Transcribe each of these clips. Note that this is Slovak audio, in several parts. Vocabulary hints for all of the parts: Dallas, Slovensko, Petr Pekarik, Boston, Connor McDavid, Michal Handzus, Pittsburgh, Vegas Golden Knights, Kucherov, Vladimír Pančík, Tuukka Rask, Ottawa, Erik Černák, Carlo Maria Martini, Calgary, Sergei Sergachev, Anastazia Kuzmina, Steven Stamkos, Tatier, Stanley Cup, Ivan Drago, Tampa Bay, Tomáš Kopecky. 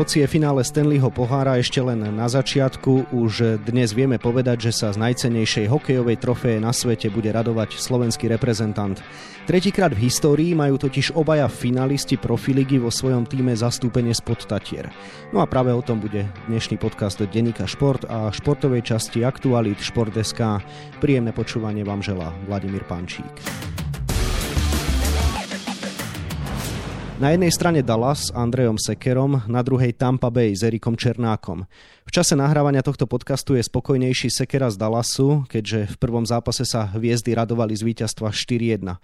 Hoci je finále Stanleyho pohára ešte len na začiatku, už dnes vieme povedať, že sa z najcennejšej hokejovej trofeje na svete bude radovať slovenský reprezentant. Tretíkrát v histórii majú totiž obaja finalisti profiligy vo svojom týme zastúpenie spod Tatier. No a práve o tom bude dnešný podcast denníka Šport a športovej časti Aktualít Šport.sk. Príjemné počúvanie vám želá Vladimír Pančík. Na jednej strane Dallas s Andrejom Sekerom, na druhej Tampa Bay s Ericom Cernákom. V čase nahrávania tohto podcastu je spokojnejší Sekera z Dallasu, keďže v prvom zápase sa hviezdy radovali z víťazstva 4-1.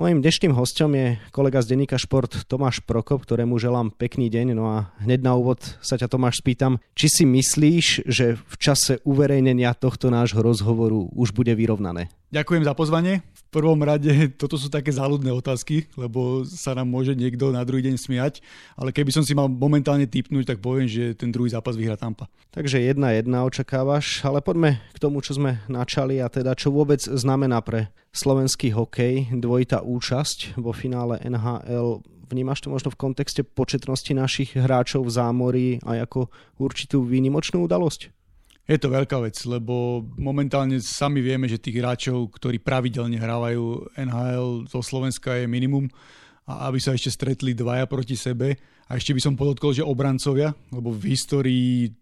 Mojím dnešným hosťom je kolega z denníka Šport Tomáš Prokop, ktorému želám pekný deň. No a hneď na úvod sa ťa, Tomáš, spýtam, či si myslíš, že v čase uverejnenia tohto nášho rozhovoru už bude vyrovnané? Ďakujem za pozvanie. V prvom rade toto sú také záľudné otázky, lebo sa nám môže niekto na druhý deň smiať, ale keby som si mal momentálne tipnúť, tak poviem, že ten druhý zápas vyhrá Tampa. Takže 1-1 očakávaš, ale poďme k tomu, čo sme načali, a teda čo vôbec znamená pre slovenský hokej dvojitá účasť vo finále NHL. Vnímaš to možno v kontexte početnosti našich hráčov v zámorí aj ako určitú výnimočnú udalosť? Je to veľká vec, lebo momentálne sami vieme, že tých hráčov, ktorí pravidelne hrávajú NHL zo Slovenska, je minimum. A aby sa ešte stretli dvaja proti sebe. A ešte by som podotkol, že obrancovia, lebo v histórii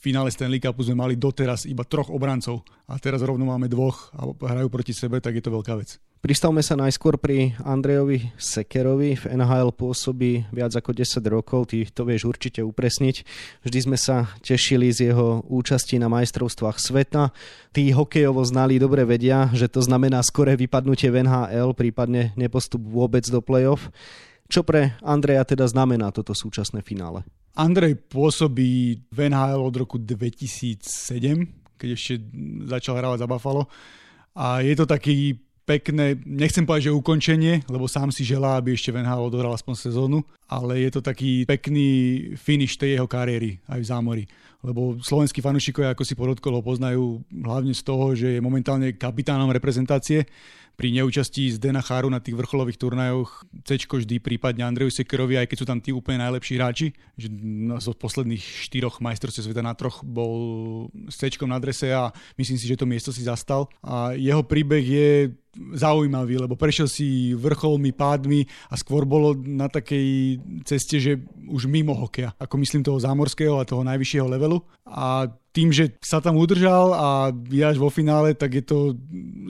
finále Stanley Cupu sme mali doteraz iba troch obrancov. A teraz rovno máme dvoch a hrajú proti sebe, tak je to veľká vec. Pristavme sa najskôr pri Andrejovi Sekerovi. V NHL pôsobí viac ako 10 rokov, ty to vieš určite upresniť. Vždy sme sa tešili z jeho účasti na majstrovstvách sveta. Tí hokejovo znali dobre vedia, že to znamená skoré vypadnutie v NHL, prípadne nepostup vôbec do play-off. Čo pre Andreja teda znamená toto súčasné finále? Andrej pôsobí v NHL od roku 2007, keď ešte začal hrávať za Buffalo. A je to taký pekné, nechcem povedať, že ukončenie, lebo sám si želá, aby ešte v NHL odohral aspoň sezónu, ale je to taký pekný finish tej jeho kariéry aj v zámori. Lebo slovenskí fanúšikovia, ako si podotkol, ho poznajú hlavne z toho, že je momentálne kapitánom reprezentácie. Pri neúčasti Zdena Charu na tých vrcholových turnajoch Cečko vždy prípadne Andreju Sekerovi, aj keď sú tam tí úplne najlepší hráči. Z posledných 4 majstrovstiev sveta na 3 bol s Cečkom na drese a myslím si, že to miesto si zastal. A jeho príbeh je zaujímavý, lebo prešiel si vrcholmi, pádmi a skôr bolo na takej ceste, že už mimo hokeja, ako myslím toho zámorského a toho najvyššieho levelu. A tým, že sa tam udržal a je až vo finále, tak je to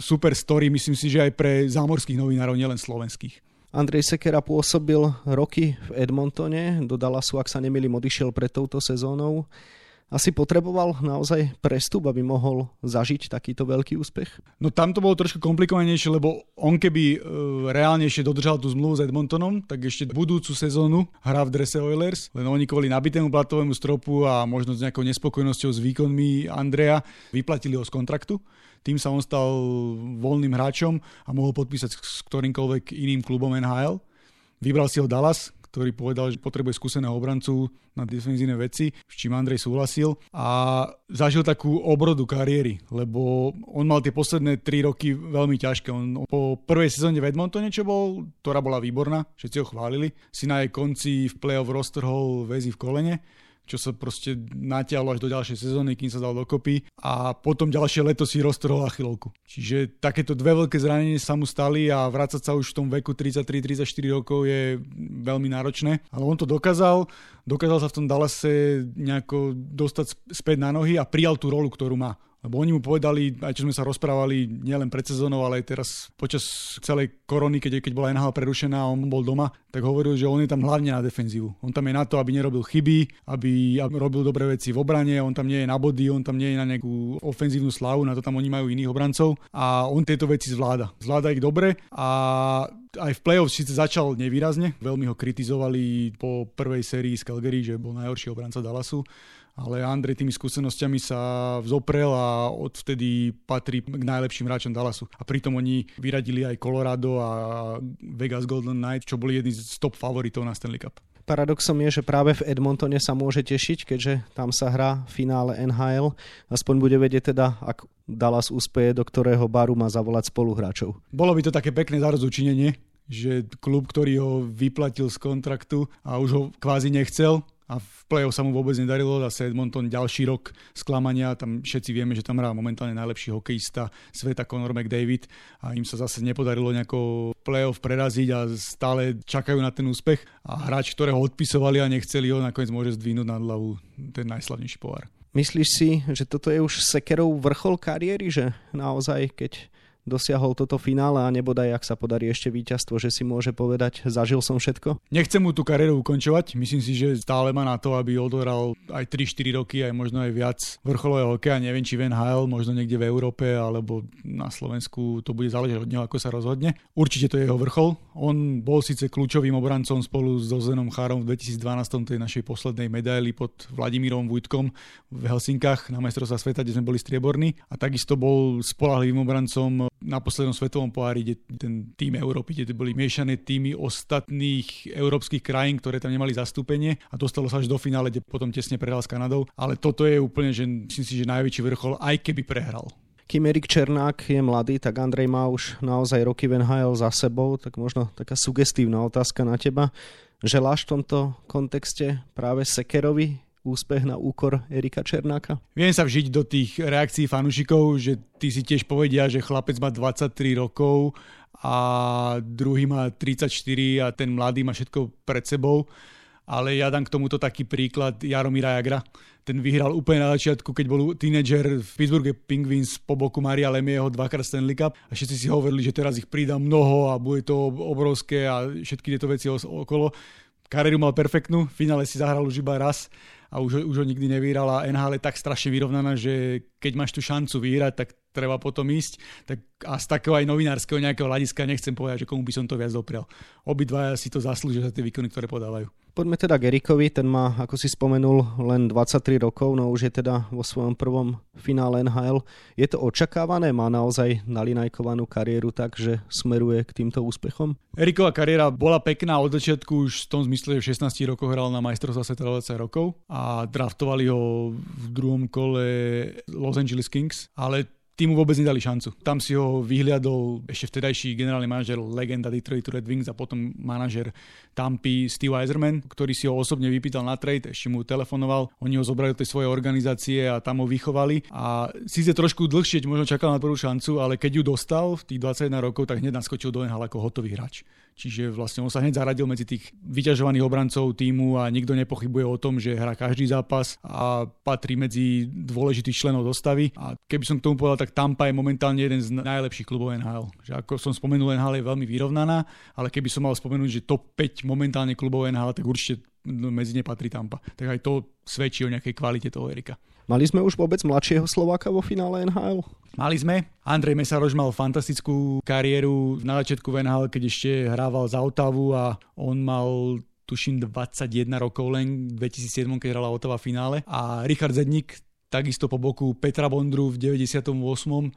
super story, myslím si, že aj pre zámorských novinárov, nielen slovenských. Andrej Sekera pôsobil roky v Edmontone, do Dallasu, ak sa nemýlim, odišiel pred touto sezónou. Asi potreboval naozaj prestup, aby mohol zažiť takýto veľký úspech? No tam to bolo trošku komplikovanejšie, lebo on keby reálne ešte dodržal tú zmluvu s Edmontonom, tak ešte budúcu sezónu hrá v drese Oilers, len oni kvôli nabitému platovému stropu a možno s nejakou nespokojnosťou s výkonmi Andreja vyplatili ho z kontraktu. Tým sa on stal voľným hráčom a mohol podpísať s ktorýmkoľvek iným klubom NHL. Vybral si ho Dallas, ktorý povedal, že potrebuje skúseného obrancu na defenzívne veci, s čím Andrej súhlasil a zažil takú obrodu kariéry, lebo on mal tie posledné 3 roky veľmi ťažké. On po prvej sezóne v Edmontone, čo bol, ktorá bola výborná, všetci ho chválili, si na jej konci v play-off roztrhol väzy v kolene, čo sa proste natiahlo až do ďalšej sezóny, kým sa dal dokopy a potom ďalšie leto si roztrhol achilovku. Čiže takéto dve veľké zranenie sa mu stali a vrácať sa už v tom veku 33-34 rokov je veľmi náročné, ale on to dokázal sa v tom Dallase nejako dostať späť na nohy a prijal tú rolu, ktorú má. Lebo oni mu povedali, aj čo sme sa rozprávali nielen pred sezónou, ale aj teraz počas celej korony, keď bola NHL prerušená a on bol doma, tak hovoril, že on je tam hlavne na defenzívu. On tam je na to, aby nerobil chyby, aby robil dobré veci v obrane, on tam nie je na body, on tam nie je na nejakú ofenzívnu slávu, na to tam oni majú iných obrancov a on tieto veci zvláda. Zvláda ich dobre a aj v play-off síce začal nevýrazne, veľmi ho kritizovali po prvej sérii z Calgary, že bol najhorší obranca Dallasu. Ale Andrej tými skúsenosťami sa vzoprel a odvtedy patrí k najlepším hráčom Dallasu. A pritom oni vyradili aj Colorado a Vegas Golden Knights, čo boli jedni z top favoritov na Stanley Cup. Paradoxom je, že práve v Edmontone sa môže tešiť, keďže tam sa hrá finále NHL. Aspoň bude vedieť teda, ak Dallas úspeje, do ktorého baru má zavolať spoluhráčov. Bolo by to také pekné zarozučinenie, že klub, ktorý ho vyplatil z kontraktu a už ho kvázi nechcel, a a v play-off sa mu vôbec nedarilo. Zase Edmonton ďalší rok sklamania, tam všetci vieme, že tam hrá momentálne najlepší hokejista sveta Connor McDavid a im sa zase nepodarilo nejako play-off preraziť a stále čakajú na ten úspech a hráč, ktorého odpisovali a nechceli ho, nakoniec môže zdvihnúť na hlavu ten najslavnejší pohár. Myslíš si, že toto je už Sekerov vrchol kariéry, že naozaj keď dosiahol toto finále a nebodaj, ak sa podarí ešte víťazstvo, že si môže povedať, zažil som všetko? Nechcem mu tú kariéru ukončovať. Myslím si, že stále má na to, aby odohral aj 3-4 roky, aj možno aj viac vrcholového hokeja. Neviem, či v NHL, možno niekde v Európe alebo na Slovensku. To bude záležať od neho, ako sa rozhodne. Určite to je jeho vrchol. On bol síce kľúčovým obrancom spolu so Zdenom Chárom v 2012, tej našej poslednej medaili pod Vladimírom Vujtkom v Helsinkách na majstrovstvá sveta, kde sme boli strieborní, a takisto bol spoľahlivým obrancom na poslednom svetovom pohári, kde ten tým Európy, kde boli miešané týmy ostatných európskych krajín, ktoré tam nemali zastúpenie, a dostalo sa až do finále, kde potom tesne prehral s Kanadou. Ale toto je úplne, že myslím si, že najväčší vrchol, aj keby prehral. Kým Erik Černák je mladý, tak Andrej má už naozaj roky v NHL za sebou, tak možno taká sugestívna otázka na teba. Želáš v tomto kontexte práve Sekerovi úspech na úkor Erika Černáka? Viem sa vžiť do tých reakcií fanúšikov, že tí si tiež povedia, že chlapec má 23 rokov a druhý má 34 a ten mladý má všetko pred sebou. Ale ja dám k tomuto taký príklad Jaromíra Jagra. Ten vyhral úplne na začiatku, keď bol tínedžer v Pittsburghe Penguins po boku Maria Lemieux dvakrát Stanley Cup a všetci si hovorili, že teraz ich pridá mnoho a bude to obrovské a všetky tieto veci okolo. Kariéru mal perfektnú, v finále si zahral už iba raz a už ho nikdy nevyhral, a NHL je tak strašne vyrovnaná, že keď máš tú šancu vyhrať, tak treba potom ísť. Tak a z takého aj novinárskeho nejakého hľadiska nechcem povedať, že komu by som to viac doprial. Obidvaja si to zaslúžia za tie výkony, ktoré podávajú. Poďme teda k Erikovi, ten má, ako si spomenul, len 23 rokov, no už je teda vo svojom prvom finále NHL. Je to očakávané? Má naozaj nalinajkovanú kariéru tak, že smeruje k týmto úspechom? Erikova kariéra bola pekná od začiatku, už v tom zmysle, že v 16 rokoch hral na majstrovstvá sveta 20 rokov a draftovali ho v druhom kole Los Angeles Kings, ale týmu vôbec nedali šancu. Tam si ho vyhliadol ešte vtedajší generálny manažer, legenda Detroitu Red Wings a potom manažer Tampy Steve Yzerman, ktorý si ho osobne vypýtal na trade, ešte mu telefonoval, oni ho zobrali do tej svojej organizácie a tam ho vychovali. A síce trošku dlhšie možno čakal na prvú šancu, ale keď ju dostal v tých 21 rokov, tak hneď naskočil do NHL ako hotový hráč. Čiže vlastne on sa hneď zaradil medzi tých vyťažovaných obrancov týmu a nikto nepochybuje o tom, že hrá každý zápas a patrí medzi dôležitých členov dostavy. A keby som k tomu povedal, tak Tampa je momentálne jeden z najlepších klubov NHL. Že ako som spomenul, NHL je veľmi vyrovnaná, ale keby som mal spomenúť, že top 5 momentálne klubov NHL, tak určite medzi ne patrí Tampa. Tak aj to svedčí o nejakej kvalite toho Erika. Mali sme už vôbec mladšieho Slováka vo finále NHL? Mali sme. Andrej Mesaroš mal fantastickú kariéru na začiatku v NHL, keď ešte hrával za Ottawu, a on mal tuším 21 rokov len v 2007, keď hrala Ottawa v finále. A Richard Zedník takisto po boku Petra Bondru v 98.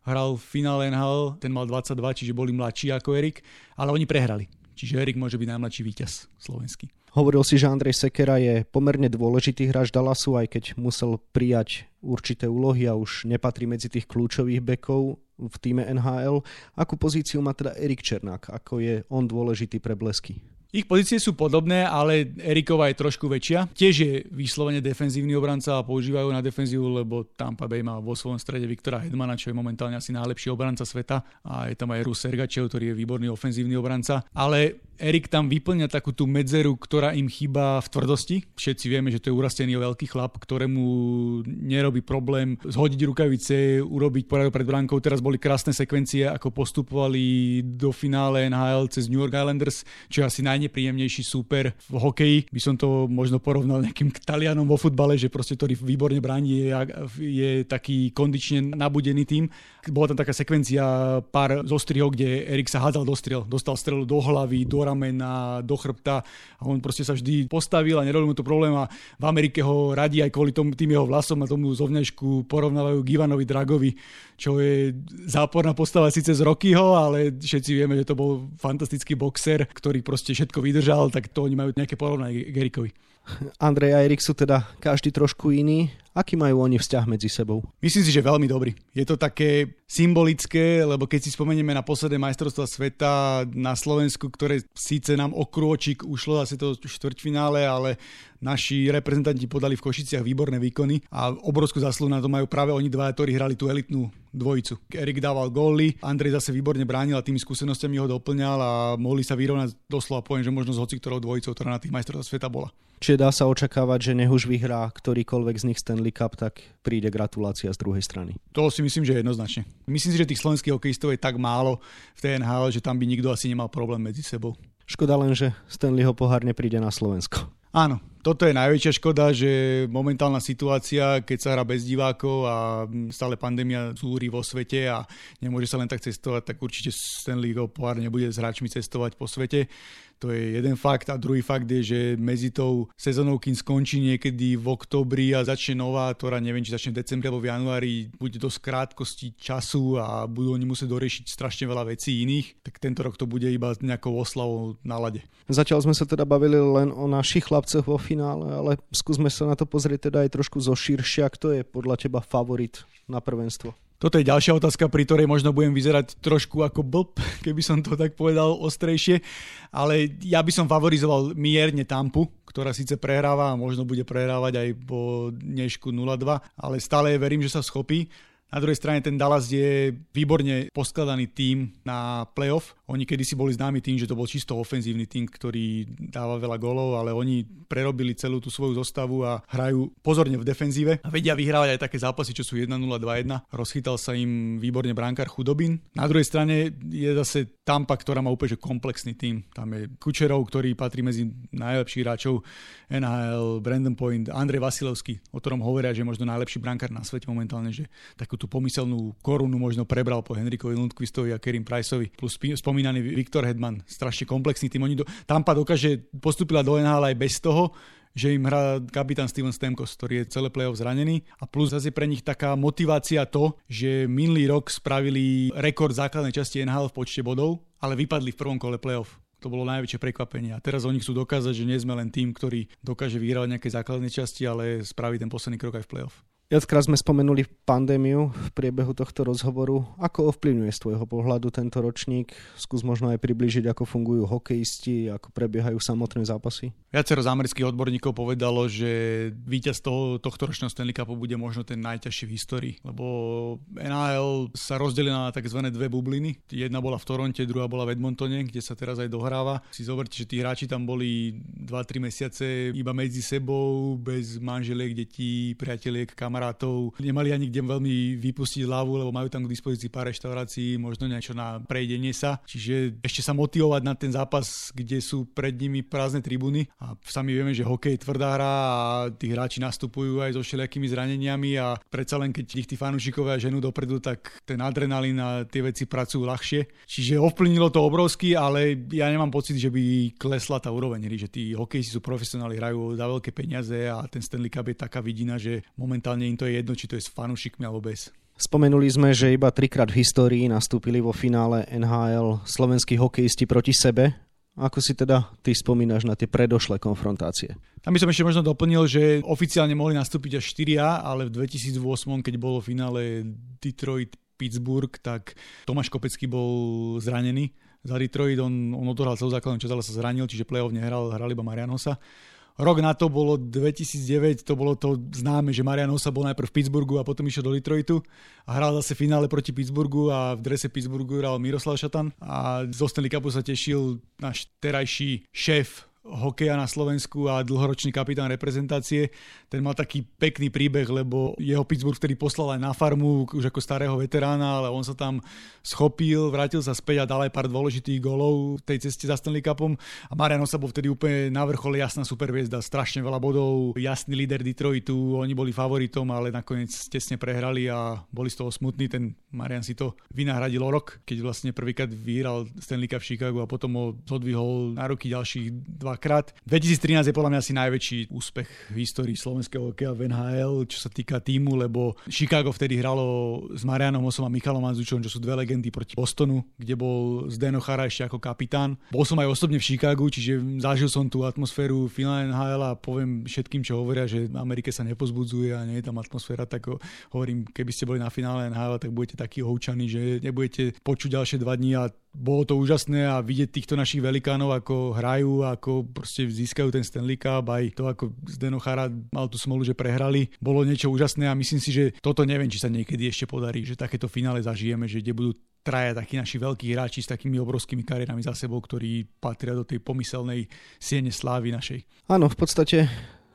hral v finále NHL, ten mal 22, čiže boli mladší ako Erik, ale oni prehrali. Čiže Erik môže byť najmladší víťaz slovenský. Hovoril si, že Andrej Sekera je pomerne dôležitý hráč Dallasu, aj keď musel prijať určité úlohy a už nepatrí medzi tých kľúčových bekov v týme NHL. Akú pozíciu má teda Erik Černák? Ako je on dôležitý pre Blesky? Ich pozície sú podobné, ale Erikova je trošku väčšia. Tiež je vyslovene defenzívny obranca a používajú na defenzívu, lebo Tampa Bay má vo svojom strede Viktora Hedmana, čo je momentálne asi najlepší obranca sveta. A je tam aj Rus Sergačev, ktorý je výborný ofenzívny obranca. Ale Erik tam vyplňa takú tú medzeru, ktorá im chýba v tvrdosti. Všetci vieme, že to je urastený veľký chlap, ktorému nerobí problém zhodiť rukavice, urobiť poriadok pred bránkou. Teraz boli krásne sekvencie, ako postupovali do finále NHL cez New York Islanders, čo je asi najnepríjemnejší súper v hokeji. By som to možno porovnal nejakým Talianom vo futbale, že proste to výborne bráni, je taký kondične nabudený tým. Bola tam taká sekvencia pár zostrihov, kde Erik sa hádzal do striel, dostal strelu do hlavy, do ramena, do chrbta, a on proste sa vždy postavil a nerobil mu to problém, a v Amerike ho radí aj kvôli tomu, tým jeho vlasom a tomu zovňašku porovnávajú k Ivanovi Dragovi, čo je záporná postava síce z Rockyho, ale všetci vieme, že to bol fantastický boxer, ktorý proste všetko vydržal, tak to oni majú nejaké porovnanie k Erikovi. Andrej a Erik sú teda každý trošku iný. Aký majú oni vzťah medzi sebou? Myslím si, že veľmi dobrý. Je to také symbolické, lebo keď si spomenieme na posledné majstrovstvá sveta na Slovensku, ktoré síce nám o krôčik ušlo zase to štvrťfinále, ale naši reprezentanti podali v Košiciach výborné výkony a obrovskú zásluhu na to majú práve oni dvaja, ktorí hrali tú elitnú dvojicu. Erik dával góly, Andrej zase výborne bránil a tými skúsenostiami ho doplňal a mohli sa vyrovnať doslova, poviem, že možno s hociktorou dvojicou, ktorá na tých majstrovstvách sveta bola. Čiže dá sa očakávať, že nech už vyhrá ktorýkoľvek z nich Stanley Cup, tak príde gratulácia z druhej strany. To si myslím, že jednoznačne. Myslím si, že tých slovenských hokejistov je tak málo v tej NHL, že tam by nikto asi nemal problém medzi sebou. Škoda len, že Stanleyho pohár nepríde na Slovensko. Áno, toto je najväčšia škoda, že momentálna situácia, keď sa hrá bez divákov a stále pandémia zúri vo svete a nemôže sa len tak cestovať, tak určite Stanleyho pohár nebude s hráčmi cestovať po svete. To je jeden fakt a druhý fakt je, že medzi tou sezónou, kým skončí niekedy v októbri a začne nová, ktorá neviem, či začne v decembri alebo v januári, bude dosť krátkosti času a budú oni musieť doriešiť strašne veľa vecí iných, tak tento rok to bude iba nejakou oslavou na lade. Zatiaľ sme sa teda bavili len o našich chlapcoch vo finále, ale skúsme sa na to pozrieť teda aj trošku zoširšia. Kto je podľa teba favorit na prvenstvo? Toto je ďalšia otázka, pri ktorej možno budem vyzerať trošku ako blb, keby som to tak povedal ostrejšie, ale ja by som favorizoval mierne Tampu, ktorá síce prehráva a možno bude prehrávať aj po dnešku 0-2, ale stále verím, že sa schopí. Na druhej strane ten Dallas je výborne poskladaný tím na playoff. Oni kedysi boli známi tým, že to bol čisto ofenzívny tím, ktorý dáva veľa gólov, ale oni prerobili celú tú svoju zostavu a hrajú pozorne v defenzíve a vedia vyhrávať aj také zápasy, čo sú 1-0, 2-1. Rozchytal sa im výborne bránkár Chudobin. Na druhej strane je zase Tampa, ktorá má úplne komplexný tím. Tam je Kucherov, ktorý patrí medzi najlepších hráčov NHL, Brayden Point, Andrej Vasilevskiy, o ktorom hovoria, že je možno najlepší brankár na svete momentálne, že takú tú pomyselnú korunu možno prebral po Henrikovi Lundqvistovi a Kerim Priceovi, plus spomínaný Viktor Hedman, strašne komplexný tým. Tampa dokáže, postúpila do NHL aj bez toho, že im hrá kapitán Steven Stamkos, ktorý je celé playoff zranený a plus zase pre nich taká motivácia to, že minulý rok spravili rekord základnej časti NHL v počte bodov, ale vypadli v prvom kole playoff. To bolo najväčšie prekvapenie. A teraz oni chcú dokázať, že nie sme len tým, ktorý dokáže vyhrať nejaké základné časti, ale spraví ten posledný krok aj v playoff. Viackrát sme spomenuli pandémiu v priebehu tohto rozhovoru. Ako ovplyvňuje z tvojho pohľadu tento ročník? Skús možno aj priblížiť, ako fungujú hokejisti, ako prebiehajú samotné zápasy. Viacero z amerických odborníkov povedalo, že víťaz tohto ročného Stanley Cupu bude možno ten najťažší v histórii, lebo NHL sa rozdelila na tzv. Dve bubliny. Jedna bola v Toronte, druhá bola v Edmontone, kde sa teraz aj dohráva. Si zoberte, že tí hráči tam boli 2-3 mesiace iba medzi sebou, bez manželiek, detí, priateliek, kamarátov. Nemali ani kde veľmi vypustiť hlavu, lebo majú tam k dispozícii pár reštaurácií, možno niečo na prejdenie sa. Čiže ešte sa motivovať na ten zápas, kde sú pred nimi prázdne tribúny. A sami vieme, že hokej je tvrdá hra a tí hráči nastupujú aj so všelijakými zraneniami a predsa len keď ich tí fanúšikovia ženú dopredu, tak ten adrenalín a tie veci pracujú ľahšie. Čiže ovplynilo to obrovsky, ale ja nemám pocit, že by klesla tá úroveň hry, že tí hokejisti sú profesionáli, hrajú za veľké peniaze a ten Stanley Cup je taká vidina, že momentálne to je jedno, či to je s fanúšikmi alebo bez. Spomenuli sme, že iba trikrát v histórii nastúpili vo finále NHL slovenskí hokejisti proti sebe. Ako si teda ty spomínaš na tie predošlé konfrontácie? Tam by som ešte možno doplnil, že oficiálne mohli nastúpiť až 4, ale v 2008, keď bolo v finále Detroit-Pittsburgh, tak Tomáš Kopecky bol zranený. Za Detroit on odohral celú základnú časť, ale sa zranil, čiže play-off hral iba Marian Hossa. Rok na to bolo 2009, to bolo to známe, že Marian Hossa bol najprv v Pittsburghu a potom išiel do Detroitu a hral zase v finále proti Pittsburghu a v drese Pittsburghu hral Miroslav Satan a zo Stanley Cupu sa tešil náš terajší šéf hokeja na Slovensku a dlhoročný kapitán reprezentácie. Ten mal taký pekný príbeh, lebo jeho Pittsburgh vtedy poslal aj na farmu, už ako starého veterána, ale on sa tam schopil, vrátil sa späť a dal aj pár dôležitých gólov v tej ceste za Stanley Cupom. A Marian Hossa bol vtedy úplne na vrchole, jasná superhviezda, strašne veľa bodov, jasný líder Detroitu, oni boli favoritom, ale nakoniec tesne prehrali a boli z toho smutní. Ten Marian si to vynahradil o rok, keď vlastne prvýkrát vyhral Stanley Cup v Chicagu a potom ho zodvihol na ruky ďalších 2-krát. 2013 je podľa mňa asi najväčší úspech v histórii slovenského hokeja v NHL, čo sa týka týmu, lebo Chicago vtedy hralo s Marianom Hossom a Michalom Handzusom, čo sú dve legendy proti Bostonu, kde bol Zdeno Chara ešte ako kapitán. Bol som aj osobne v Chicagu, čiže zažil som tú atmosféru finále NHL a poviem všetkým, čo hovoria, že v Amerike sa nepozbudzuje a nie je tam atmosféra, tak hovorím, keby ste boli na finále NHL, tak budete takí ohúčaní, že nebudete počuť ďalšie 2 dní a bolo to úžasné a vidieť týchto našich velikánov, ako hrajú, ako proste získajú ten Stanley Cup, aj to, ako Zdeno Chara mal tú smolu, že prehrali, bolo niečo úžasné a myslím si, že toto neviem, či sa niekedy ešte podarí, že takéto finále zažijeme, že kde budú traja takí naši veľkí hráči s takými obrovskými kariérami za sebou, ktorí patria do tej pomyselnej siene slávy našej. Áno, v podstate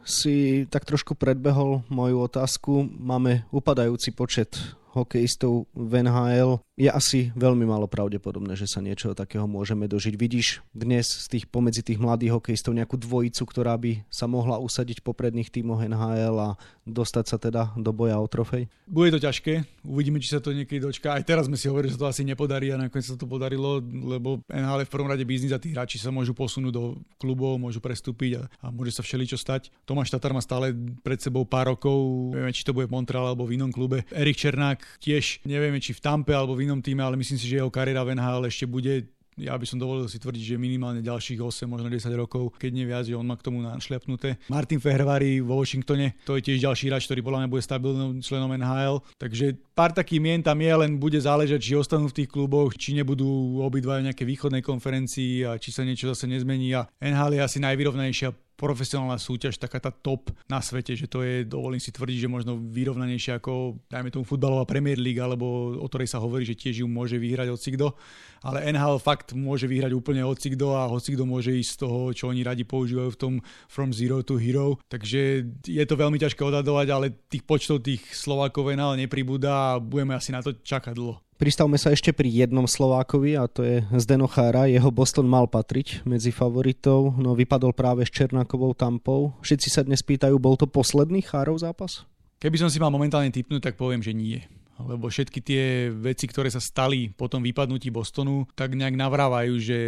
si tak trošku predbehol moju otázku. Máme upadajúci počet hokejistov v NHL. Je asi veľmi málo pravdepodobné, že sa niečo takého môžeme dožiť. Vidíš dnes z tých pomedzi tých mladých hokejistov nejakú dvojicu, ktorá by sa mohla usadiť v popredných tímoch NHL a dostať sa teda do boja o trofej? Bude to ťažké. Uvidíme, či sa to niekedy dočká. Aj teraz sme si hovorili, že sa to asi nepodarí a nakoniec sa to podarilo, lebo NHL je v prvom rade biznis a tí hráči sa môžu posunúť do klubov, môžu prestúpiť a môže sa všeličo stať. Tomáš Tatar má stále pred sebou pár rokov. Nevieme, či to bude v Montreale alebo v inom klube. Eric Cernak tiež nevieme, či v Tampe alebo v inom týme, ale myslím si, že jeho kariéra v NHL ešte bude, ja by som dovolil si tvrdiť, že minimálne ďalších 8, možno 10 rokov, keď nie viac, že on má k tomu našľapnuté. Martin Fehrvary vo Washingtone, to je tiež ďalší hráč, ktorý podľa mňa bude stabilným členom NHL, takže pár takých mien tam je, len bude záležať, či ostanú v tých kluboch, či nebudú obidva v nejakej východnej konferencii a či sa niečo zase nezmení a NHL je asi najvyrovnanejšia profesionálna súťaž, taká tá top na svete, že to je, dovolím si tvrdiť, že možno vyrovnanejšie ako, dajme tomu, futbalová Premier League, alebo o ktorej sa hovorí, že tiež ju môže vyhrať hocikdo, ale NHL fakt môže vyhrať úplne hocikdo a hocikdo môže ísť z toho, čo oni radi používajú v tom From Zero to Hero, takže je to veľmi ťažké odhadovať, ale tých počtov tých Slovákov NHL nepribúda a budeme asi na to čakať dlho. Pristavme sa ešte pri jednom Slovákovi a to je Zdeno Chara. Jeho Boston mal patriť medzi favoritov, no vypadol práve s Černákovou Tampou. Všetci sa dnes pýtajú, bol to posledný Charov zápas? Keby som si mal momentálne tipnúť, tak poviem, že nie. Lebo všetky tie veci, ktoré sa stali po tom vypadnutí Bostonu, tak nejak navrávajú, že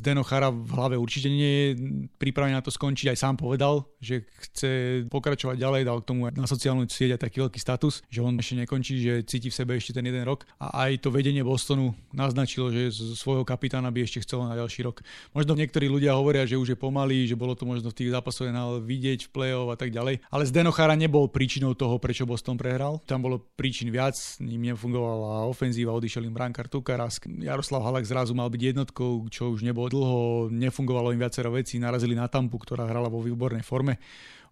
Zdeno Chara v hlave určite nie je pripravený na to skončiť. Aj sám povedal, že chce pokračovať ďalej, dal k tomu na sociálnu sieť aj taký veľký status, že on ešte nekončí, že cíti v sebe ešte ten jeden rok. A aj to vedenie Bostonu naznačilo, že svojho kapitána by ešte chcel na ďalší rok. Možno niektorí ľudia hovoria, že už je pomalý, že bolo to možno v tých zápasoch vidieť v play-off a tak ďalej. Ale Zdeno Chara nebol príčinou toho, prečo Boston prehral. Tam bolo príčin viac. Ním nefungovala ofenzíva, odišiel im brankár Tuukka Rask. Jaroslav Halak zrazu mal byť jednotkou, čo už nebolo dlho, nefungovalo im viacero vecí, narazili na Tampu, ktorá hrala vo výbornej forme.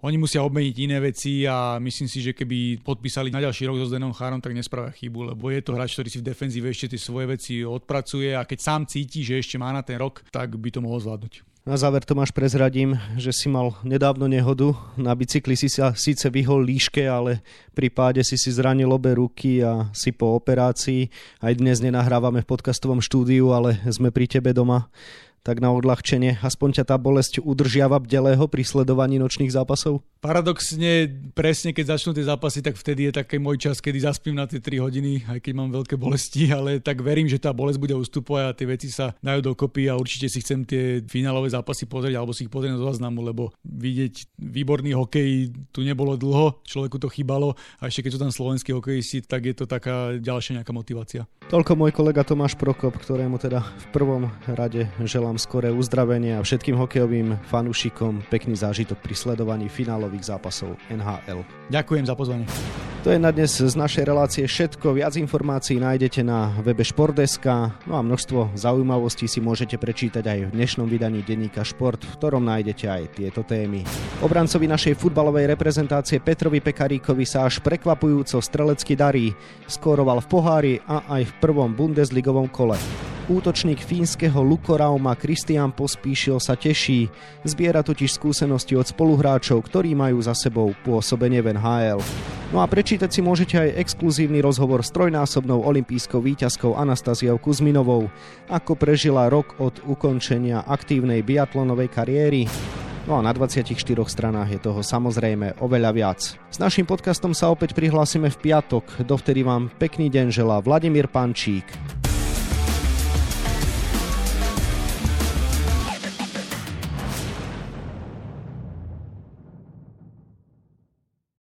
Oni musia obmeniť iné veci a myslím si, že keby podpísali na ďalší rok so Zdenom Chárom, tak nespravia chybu, lebo je to hráč, ktorý si v defenzíve ešte tie svoje veci odpracuje a keď sám cíti, že ešte má na ten rok, tak by to mohol zvládnuť. Na záver, Tomáš, prezradím, že si mal nedávno nehodu. Na bicykli si sa síce vyhol líške, ale pri páde si zranil obe ruky a si po operácii. Aj dnes nenahrávame v podcastovom štúdiu, ale sme pri tebe doma. Tak na odľahčenie, aspoň ťa tá bolesť udržiava bdelého pri sledovaní nočných zápasov? Paradoxne, presne keď začnú tie zápasy, tak vtedy je taký môj čas, kedy zaspím na tie 3 hodiny, aj keď mám veľké bolesti, ale tak verím, že tá bolesť bude ustupovať a tie veci sa dajú dokopy a určite si chcem tie finálové zápasy pozrieť alebo si ich pozrieť zo záznamu, lebo vidieť výborný hokej tu nebolo dlho, človeku to chýbalo a ešte keď sú tam slovenskí hokejisti, tak je to taká ďalšia nejaká motivácia. Toľko môj kolega Tomáš Prokop, ktorému teda v prvom rade želám skoré uzdravenie a všetkým hokejovým fanúšikom pekný zážitok pri sledovaní finálových zápasov NHL. Ďakujem za pozvanie. To je na dnes z našej relácie všetko. Viac informácií nájdete na webe Športdeska. No a množstvo zaujímavostí si môžete prečítať aj v dnešnom vydaní denníka Šport, v ktorom nájdete aj tieto témy. Obrancovi našej futbalovej reprezentácie Petrovi Pekaríkovi sa až prekvapujúco strelecky darí. Skóroval v pohári a aj v prvom bundesligovom kole. Útočník fínskeho Lukorauma Kristián Pospíšil sa teší. Zbiera totiž skúsenosti od spoluhráčov, ktorí majú za sebou pôsobenie v NHL. No a prečítať si môžete aj exkluzívny rozhovor s trojnásobnou olympijskou víťazkou Anastáziou Kuzminovou, ako prežila rok od ukončenia aktívnej biatlonovej kariéry. No a na 24 stranách je toho samozrejme oveľa viac. S našim podcastom sa opäť prihlásime v piatok. Dovtedy vám pekný deň želá Vladimír Pančík.